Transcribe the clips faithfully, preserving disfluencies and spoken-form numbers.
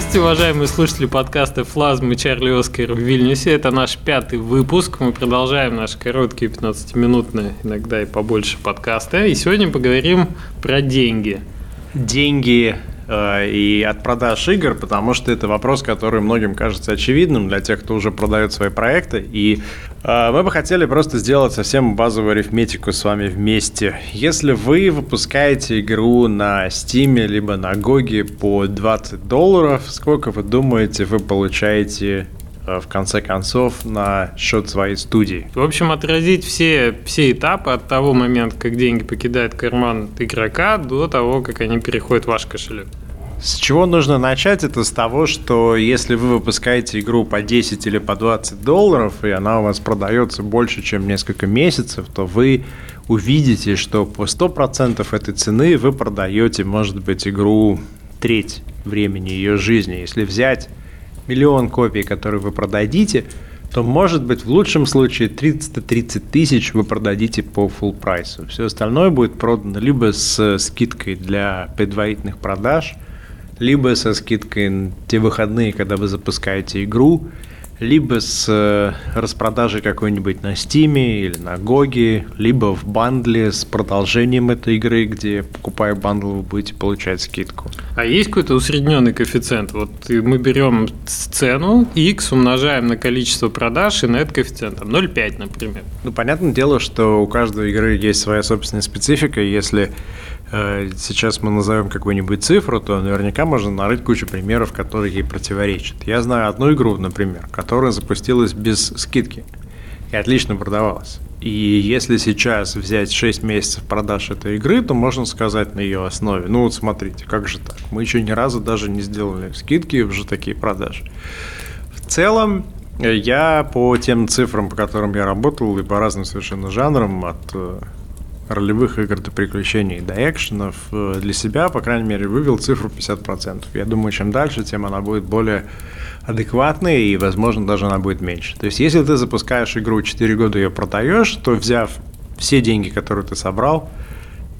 Здравствуйте, уважаемые слушатели подкаста «Флазмы» Чарли Оскар в Вильнюсе. Это наш пятый выпуск. Мы продолжаем наши короткие пятнадцатиминутные, иногда и побольше, подкасты. И сегодня поговорим про деньги. Деньги э, и от продаж игр, потому что это вопрос, который многим кажется очевидным для тех, кто уже продает свои проекты. И э, мы бы хотели просто сделать совсем базовую арифметику с вами вместе. Если вы выпускаете игру на Steam либо на гоге по двадцать долларов, сколько, вы думаете, вы получаете в конце концов на счет своей студии? В общем, отразить все, все этапы от того момента, как деньги покидают карман игрока, до того, как они переходят в ваш кошелек. С чего нужно начать? Это с того, что если вы выпускаете игру по десять или по двадцать долларов, и она у вас продается больше, чем несколько месяцев, то вы увидите, что по сто процентов этой цены вы продаете, может быть, игру треть времени ее жизни. Если взять миллион копий, которые вы продадите, то, может быть, в лучшем случае триста тридцать тысяч вы продадите по фулл прайсу. Все остальное будет продано либо с скидкой для предварительных продаж, либо со скидкой на те выходные, когда вы запускаете игру, либо с распродажей какой-нибудь на Steam или на гоге, либо в бандле с продолжением этой игры, где, покупая бандл, вы будете получать скидку. А есть какой-то усредненный коэффициент? Вот мы берем цену, X умножаем на количество продаж и на этот коэффициент, там, ноль целых пять десятых, например. Ну, понятное дело, что у каждой игры есть своя собственная специфика. Если э, сейчас мы назовем какую-нибудь цифру, то наверняка можно нарыть кучу примеров, которые ей противоречат. Я знаю одну игру, например, которая которая запустилась без скидки и отлично продавалась. И если сейчас взять шесть месяцев продаж этой игры, то можно сказать на ее основе: ну вот смотрите, как же так? Мы еще ни разу даже не сделали скидки, и уже такие продажи. В целом, я по тем цифрам, по которым я работал, и по разным совершенно жанрам, от ролевых игр до приключений, до экшенов, для себя, по крайней мере, вывел цифру пятьдесят процентов. Я думаю, чем дальше, тем она будет более адекватной, и, возможно, даже она будет меньше. То есть, если ты запускаешь игру, четыре года ее продаешь, то, взяв все деньги, которые ты собрал,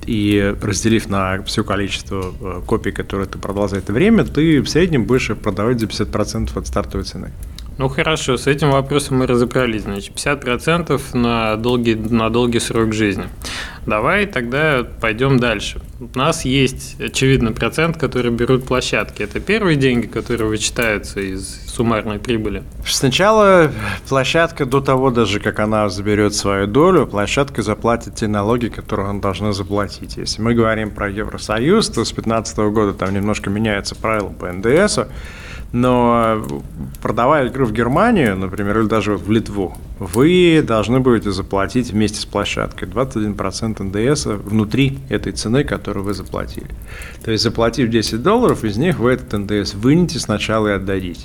и разделив на все количество копий, которые ты продал за это время, ты в среднем будешь продавать за пятьдесят процентов от стартовой цены. Ну хорошо, с этим вопросом мы разобрались. Значит, пятьдесят процентов на долгий, на долгий срок жизни. Давай тогда пойдем дальше. У нас есть, очевидно, процент, который берут площадки. Это первые деньги, которые вычитаются из суммарной прибыли. Сначала площадка, до того даже, как она заберет свою долю, площадка заплатит те налоги, которые она должна заплатить. Если мы говорим про Евросоюз, то с две тысячи пятнадцатого года там немножко меняются правила по эн дэ эсу. Но продавая игру в Германию, например, или даже в Литву, вы должны будете заплатить вместе с площадкой двадцать один процент эн дэ эс внутри этой цены, которую вы заплатили. То есть, заплатив десять долларов, из них вы этот эн дэ эс вынете сначала и отдадите.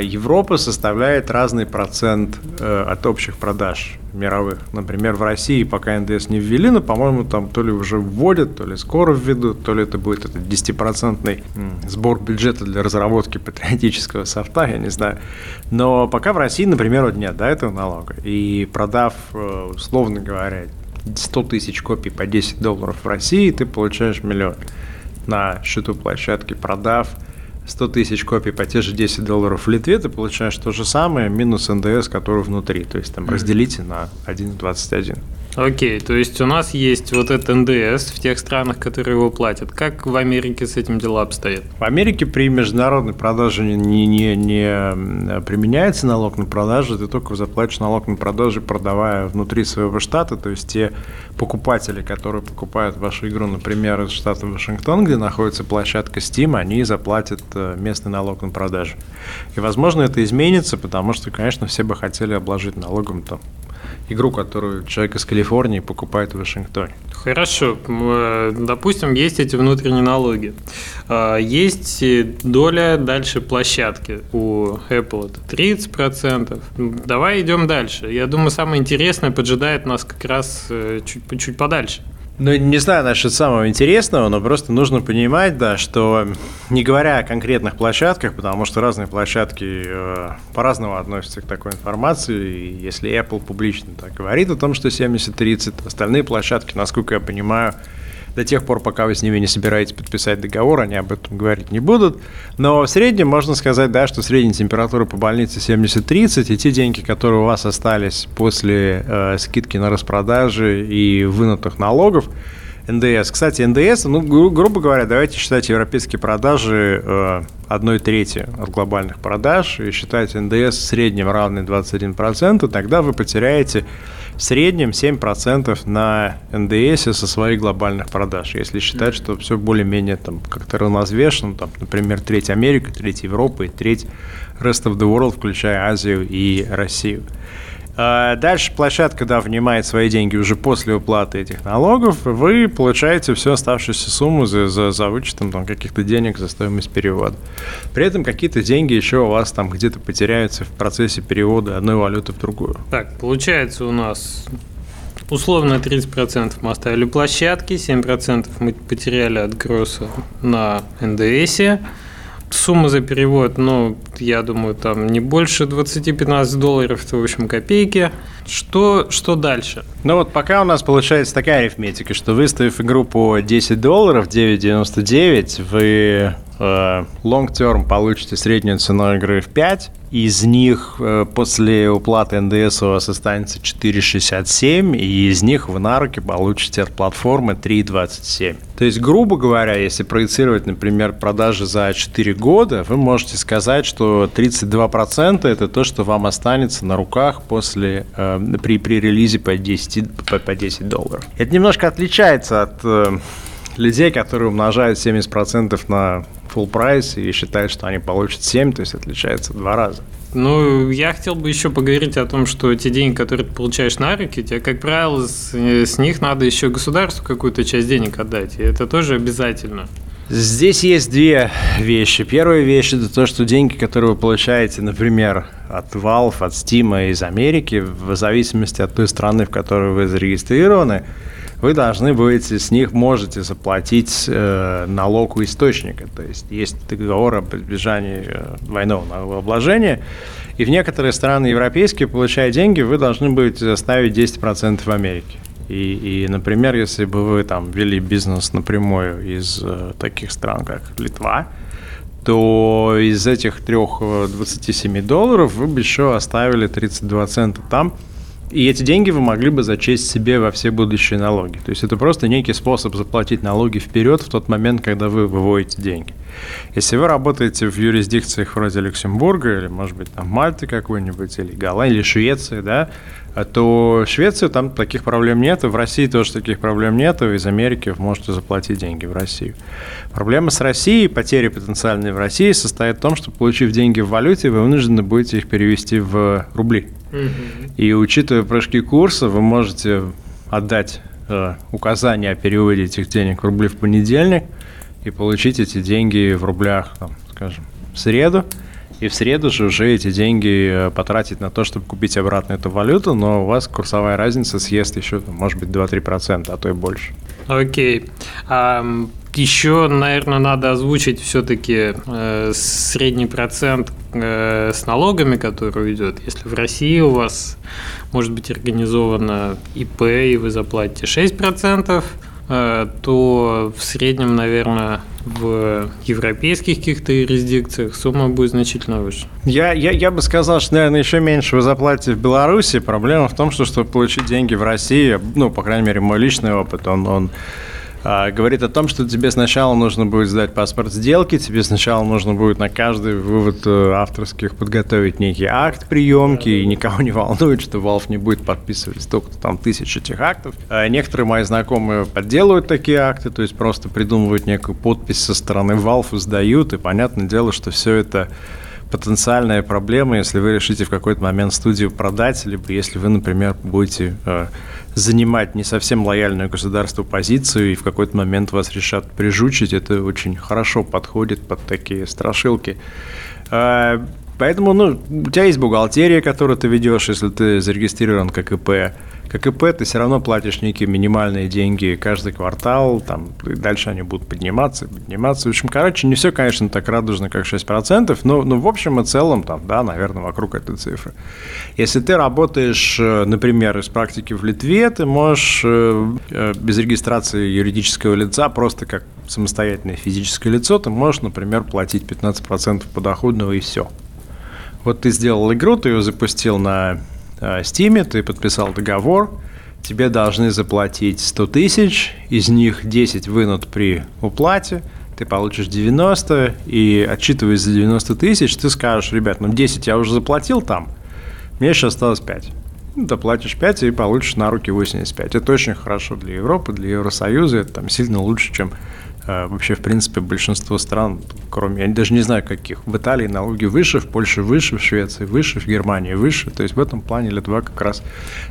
Европа составляет разный процент от общих продаж мировых. Например, в России пока эн дэ эс не ввели, но, по-моему, там то ли уже вводят, то ли скоро введут, то ли это будет этот десятипроцентный сбор бюджета для разработки патриотического софта, я не знаю. Но пока в России, например, вот нет, да, этого налога. И продав, условно говоря, сто тысяч копий по десять долларов в России, ты получаешь миллион на счету площадки. Продав сто тысяч копий по те же десять долларов в Литве, ты получаешь то же самое, минус эн дэ эс, который внутри. То есть, там разделите на один целых двадцать один сотых. Окей, то есть у нас есть вот этот эн дэ эс в тех странах, которые его платят. Как в Америке с этим дела обстоят? В Америке при международной продаже не, не, не применяется налог на продажу, ты только заплатишь налог на продажу, продавая внутри своего штата. То есть те покупатели, которые покупают вашу игру, например, из штата Вашингтон, где находится площадка Steam, они заплатят местный налог на продажу. И, возможно, это изменится, потому что, конечно, все бы хотели обложить налогом там игру, которую человек из Калифорнии покупает в Вашингтоне. Хорошо. Допустим, есть эти внутренние налоги. Есть доля дальше площадки. У Apple это тридцать процентов. Давай идем дальше. Я думаю, самое интересное поджидает нас как раз чуть, чуть подальше. Ну, не знаю насчет самого интересного, но просто нужно понимать, да, что, не говоря о конкретных площадках, потому что разные площадки э, по-разному относятся к такой информации, и если Apple публично так говорит о том, что семьдесят тридцать, остальные площадки, насколько я понимаю, До тех пор, пока вы с ними не собираетесь подписать договор, они об этом говорить не будут. Но в среднем можно сказать, да, что средняя температура по больнице семьдесят тридцать, и те деньги, которые у вас остались после э, скидки на распродажи и вынутых налогов, эн дэ эс. Кстати, эн дэ эс, ну, гру- грубо говоря, давайте считать европейские продажи э, одной трети от глобальных продаж и считать эн дэ эс в среднем равный двадцать один процент, и тогда вы потеряете в среднем семь процентов на эн дэ эс со своих глобальных продаж. Если считать, что все более-менее там, как-то равновзвешено, там, например, треть Америка, треть Европа и треть rest of the world, включая Азию и Россию. Дальше площадка, да, внимает свои деньги уже после уплаты этих налогов. Вы получаете всю оставшуюся сумму за, за, за вычетом там, каких-то денег за стоимость перевода. При этом какие-то деньги еще у вас там где-то потеряются в процессе перевода одной валюты в другую. Так, получается у нас условно тридцать процентов мы оставили площадки, семь процентов мы потеряли от гросса на эн дэ эсе. Сумма за перевод, ну, я думаю, там не больше двадцать-пятнадцать долларов, это, в общем, копейки. Что, что дальше? Ну вот пока у нас получается такая арифметика, что выставив игру по десять долларов, девять девяносто девять, вы э, long-term получите среднюю цену игры в пять. Из них э, после уплаты эн дэ эс у вас останется четыре шестьдесят семь, и из них вы на руки получите от платформы три двадцать семь. То есть, грубо говоря, если проецировать, например, продажи за четыре года, вы можете сказать, что тридцать два процента это то, что вам останется на руках после, э, при, при релизе по десять, по, по десять долларов. Это немножко отличается от э, людей, которые умножают семьдесят процентов на full прайс и считают, что они получат семь, то есть отличается в два раза. Ну, я хотел бы еще поговорить о том, что те деньги, которые ты получаешь на руки, тебе, как правило, с, с них надо еще государству какую-то часть денег отдать, и это тоже обязательно. Здесь есть две вещи. Первая вещь – это то, что деньги, которые вы получаете, например, от Valve, от Steam из Америки, в зависимости от той страны, в которой вы зарегистрированы, вы должны будете с них можете заплатить э, налог у источника. То есть есть договор об избежании э, двойного налогообложения. И в некоторые страны европейские, получая деньги, вы должны будете оставить десять процентов в Америке. И, и, например, если бы вы там вели бизнес напрямую из э, таких стран, как Литва, то из этих трех двадцать семь долларов вы бы еще оставили тридцать два цента там. И эти деньги вы могли бы зачесть себе во все будущие налоги. То есть это просто некий способ заплатить налоги вперед в тот момент, когда вы выводите деньги. Если вы работаете в юрисдикциях вроде Люксембурга, или, может быть, там Мальты какой-нибудь, или Голландии, или Швеции, да, то в Швеции там таких проблем нет, в России тоже таких проблем нет, и из Америки вы можете заплатить деньги в Россию. Проблема с Россией, потери потенциальные в России состоит в том, что, получив деньги в валюте, вы вынуждены будете их перевести в рубли. Mm-hmm. И, учитывая прыжки курса, вы можете отдать э, указание о переводе этих денег в рубли в понедельник и получить эти деньги в рублях, там, скажем, в среду. И в среду же уже эти деньги потратить на то, чтобы купить обратно эту валюту, но у вас курсовая разница съест еще, может быть, два-три процента, а то и больше. Окей. Okay. Um, еще, наверное, надо озвучить все-таки э, средний процент э, с налогами, который идет. Если в России у вас может быть организовано ИП, и вы заплатите шесть процентов, то в среднем, наверное, в европейских каких-то юрисдикциях сумма будет значительно выше. Я, я, я бы сказал, что, наверное, еще меньше вы заплатите в Беларуси. Проблема в том, что, чтобы получить деньги в России, ну, по крайней мере, мой личный опыт, он... он... говорит о том, что тебе сначала нужно будет сдать паспорт сделки, тебе сначала нужно будет на каждый вывод авторских подготовить некий акт приемки, и никого не волнует, что Valve не будет подписывать столько-то там тысяч этих актов. Некоторые мои знакомые подделывают такие акты, то есть просто придумывают некую подпись со стороны Valve и сдают, и понятное дело, что все это потенциальная проблема, если вы решите в какой-то момент студию продать, либо если вы, например, будете э, занимать не совсем лояльную государству позицию, и в какой-то момент вас решат прижучить, это очень хорошо подходит под такие страшилки. Э, поэтому ну, у тебя есть бухгалтерия, которую ты ведешь, если ты зарегистрирован как и пэ. как ИП ты все равно платишь некие минимальные деньги каждый квартал, там, и дальше они будут подниматься, подниматься. В общем, короче, не все, конечно, так радужно, как шесть процентов, но, но в общем и целом, там, да, наверное, вокруг этой цифры. Если ты работаешь, например, из практики в Литве, ты можешь без регистрации юридического лица, просто как самостоятельное физическое лицо, ты можешь, например, платить пятнадцать процентов подоходного и все. Вот ты сделал игру, ты ее запустил на Steam, ты подписал договор, тебе должны заплатить сто тысяч, из них десять вынут при уплате, ты получишь девяносто, и отчитываясь за девяносто тысяч, ты скажешь: ребят, ну десять я уже заплатил там, мне еще осталось пять. Ну, доплатишь пять и получишь на руки восемьдесят пять. Это очень хорошо для Европы, для Евросоюза, это там сильно лучше, чем вообще, в принципе, большинство стран, кроме, я даже не знаю каких, в Италии налоги выше, в Польше выше, в Швеции выше, в Германии выше, то есть в этом плане Литва как раз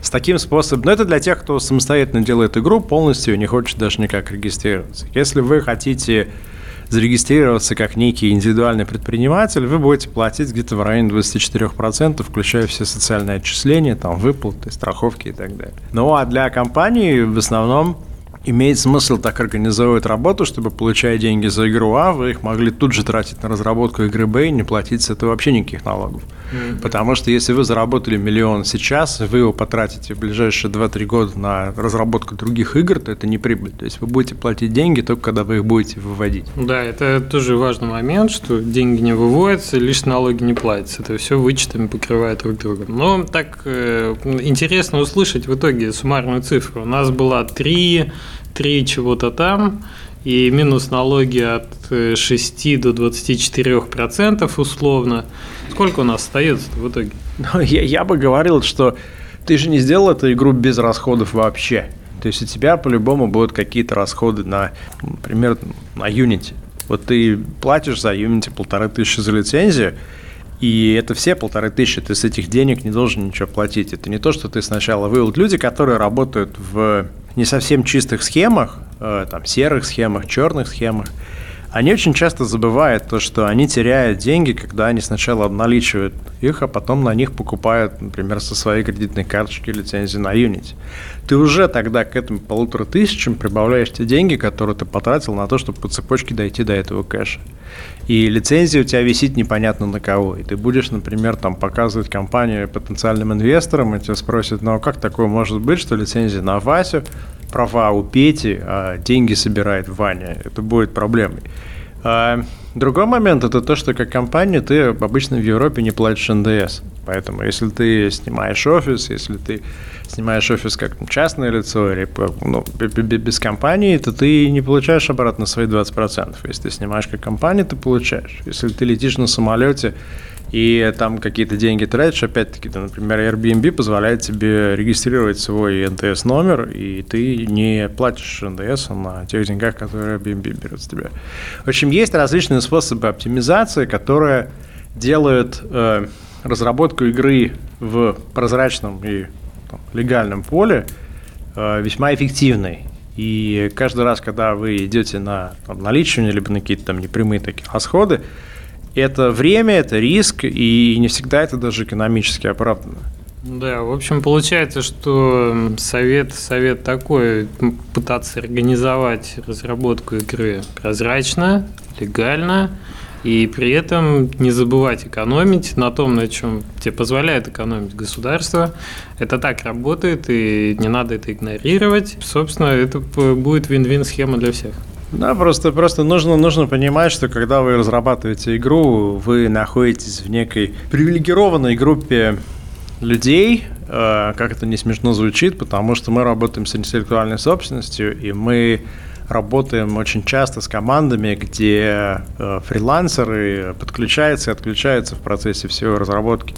с таким способом, но это для тех, кто самостоятельно делает игру полностью и не хочет даже никак регистрироваться. Если вы хотите зарегистрироваться как некий индивидуальный предприниматель, вы будете платить где-то в районе двадцать четыре процента, включая все социальные отчисления, там, выплаты, страховки и так далее. Ну, а для компании в основном имеет смысл так организовывать работу, чтобы, получая деньги за игру А, вы их могли тут же тратить на разработку игры Б и не платить с этого вообще никаких налогов. Mm-hmm. Потому что если вы заработали миллион сейчас, вы его потратите в ближайшие два-три года на разработку других игр, то это не прибыль. То есть вы будете платить деньги только когда вы их будете выводить. Да, это тоже важный момент, что деньги не выводятся, лишь налоги не платятся. Это все вычетами покрывает друг друга. Но так э, интересно услышать в итоге суммарную цифру. У нас была три... три чего-то там, и минус налоги от шести до двадцати четырёх процентов условно. Сколько у нас остается в итоге? Ну, я, я бы говорил, что ты же не сделал эту игру без расходов вообще. То есть у тебя по-любому будут какие-то расходы на, например, на Unity. Вот ты платишь за Unity полторы тысячи за лицензию, и это все полторы тысячи, ты с этих денег не должен ничего платить. Это не то, что ты сначала вывел. Люди, которые работают в не совсем чистых схемах, э, там, серых схемах, черных схемах, они очень часто забывают то, что они теряют деньги, когда они сначала обналичивают их, а потом на них покупают, например, со своей кредитной карточки лицензию на Unity. Ты уже тогда к этим полутора тысячам прибавляешь те деньги, которые ты потратил на то, чтобы по цепочке дойти до этого кэша. И лицензия у тебя висит непонятно на кого. И ты будешь, например, там, показывать компанию потенциальным инвесторам, и тебя спросят: ну а как такое может быть, что лицензия на Васю, права у Пети, а деньги собирает Ваня? Это будет проблемой. А другой момент – это то, что как компания ты обычно в Европе не платишь эн дэ эс. Поэтому если ты снимаешь офис, если ты снимаешь офис как частное лицо или, ну, без компании, то ты не получаешь обратно свои двадцать процентов. Если ты снимаешь как компания, ты получаешь. Если ты летишь на самолете и там какие-то деньги тратишь, опять-таки, да, например, Airbnb позволяет тебе регистрировать свой эн тэ эс-номер, и ты не платишь эн дэ эс на тех деньгах, которые Airbnb берет с тебя. В общем, есть различные способы оптимизации, которые делают э, разработку игры в прозрачном и там, легальном поле э, весьма эффективной. И каждый раз, когда вы идете на обналичивание либо на какие-то там непрямые такие расходы, это время, это риск, и не всегда это даже экономически оправдано. Да, в общем, получается, что совет, совет такой: пытаться организовать разработку игры прозрачно, легально, и при этом не забывать экономить на том, на чем тебе позволяет экономить государство. Это так работает, и не надо это игнорировать. Собственно, это будет вин-вин схема для всех. Да, просто, просто нужно, нужно понимать, что когда вы разрабатываете игру, вы находитесь в некой привилегированной группе людей, э, как это не смешно звучит, потому что мы работаем с интеллектуальной собственностью, и мы работаем очень часто с командами, где э, фрилансеры подключаются и отключаются в процессе всего разработки.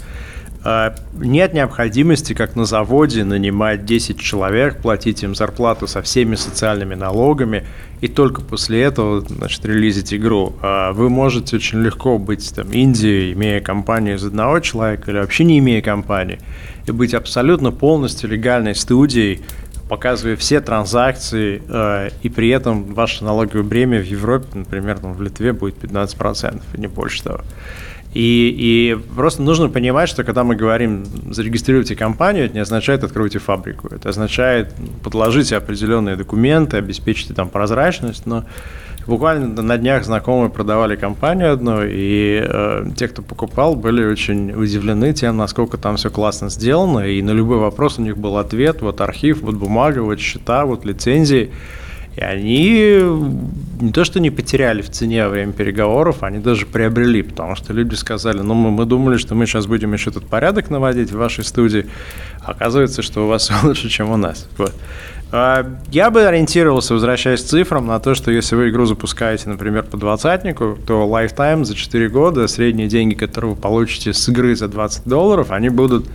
Нет необходимости, как на заводе, нанимать десять человек, платить им зарплату со всеми социальными налогами и только после этого, значит, релизить игру. Вы можете очень легко быть там Индией, имея компанию из одного человека или вообще не имея компании, и быть абсолютно полностью легальной студией, показывая все транзакции, э, и при этом ваше налоговое бремя в Европе, например, там, в Литве будет пятнадцать процентов и не больше того. И, и просто нужно понимать, что когда мы говорим «зарегистрируйте компанию», это не означает «откройте фабрику». Это означает «подложите определенные документы, обеспечите там прозрачность». Но буквально на днях знакомые продавали компанию одну, и э, те, кто покупал, были очень удивлены тем, насколько там все классно сделано. И на любой вопрос у них был ответ: вот архив, вот бумага, вот счета, вот лицензии. И они не то что не потеряли в цене во время переговоров, они даже приобрели, потому что люди сказали: ну, мы, мы думали, что мы сейчас будем еще тут порядок наводить в вашей студии, а оказывается, что у вас все лучше, чем у нас. Вот. Я бы ориентировался, возвращаясь к цифрам, на то, что если вы игру запускаете, например, по двадцатнику, то лайфтайм за четыре года, средние деньги, которые вы получите с игры за двадцать долларов, они будут,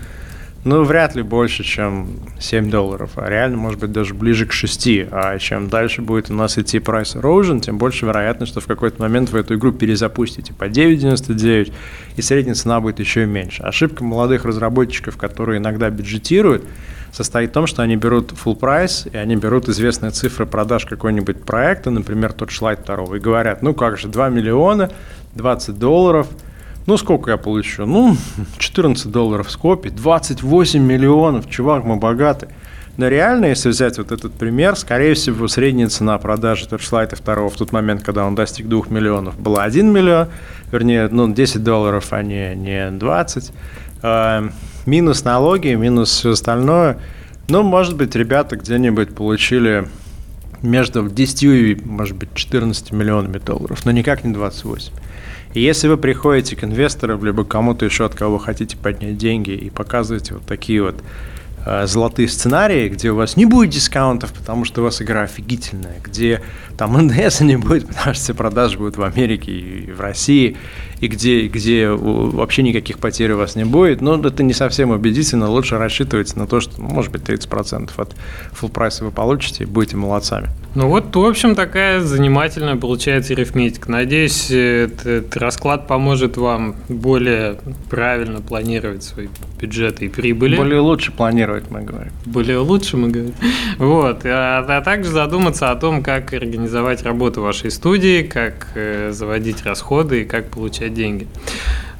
ну, вряд ли больше, чем семь долларов, а реально, может быть, даже ближе к шести. А чем дальше будет у нас идти price erosion, тем больше вероятность, что в какой-то момент вы эту игру перезапустите по девять девяносто девять, и средняя цена будет еще и меньше. Ошибка молодых разработчиков, которые иногда бюджетируют, состоит в том, что они берут full price, и они берут известные цифры продаж какой-нибудь проекта, например, тот слайд второго, и говорят: ну как же, два миллиона, двадцать долларов, ну сколько я получу? Ну, четырнадцать долларов с копии, двадцать восемь миллионов, чувак, мы богаты. Но реально, если взять вот этот пример, скорее всего, средняя цена продажи торчлайта второго в тот момент, когда он достиг двух миллионов, была один миллион, вернее, ну, десять долларов, а не, не двадцать. Минус налоги, минус все остальное. Ну, может быть, ребята где-нибудь получили между десятью и, может быть, четырнадцатью миллионами долларов, но никак не двадцать восемь. И если вы приходите к инвесторам, либо к кому-то еще, от кого хотите поднять деньги, и показываете вот такие вот э, золотые сценарии, где у вас не будет дискаунтов, потому что у вас игра офигительная, где там эн дэ эс не будет, потому что все продажи будут в Америке и в России, и где, где вообще никаких потерь у вас не будет, но это не совсем убедительно. Лучше рассчитывать на то, что, ну, может быть, тридцать процентов от фулл-прайса вы получите и будете молодцами. Ну вот, в общем, такая занимательная получается арифметика. Надеюсь, этот расклад поможет вам более правильно планировать свои бюджеты и прибыли. Более лучше планировать, мы говорим. Более лучше, мы говорим. Вот. А, а также задуматься о том, как организовать работу вашей студии, как э, заводить расходы и как получать деньги.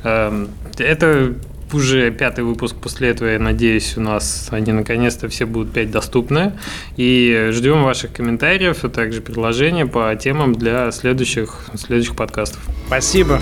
Это уже пятый выпуск. После этого, я надеюсь, у нас они наконец-то все будут пять доступны. И ждем ваших комментариев, а также предложений по темам для следующих, следующих подкастов. Спасибо.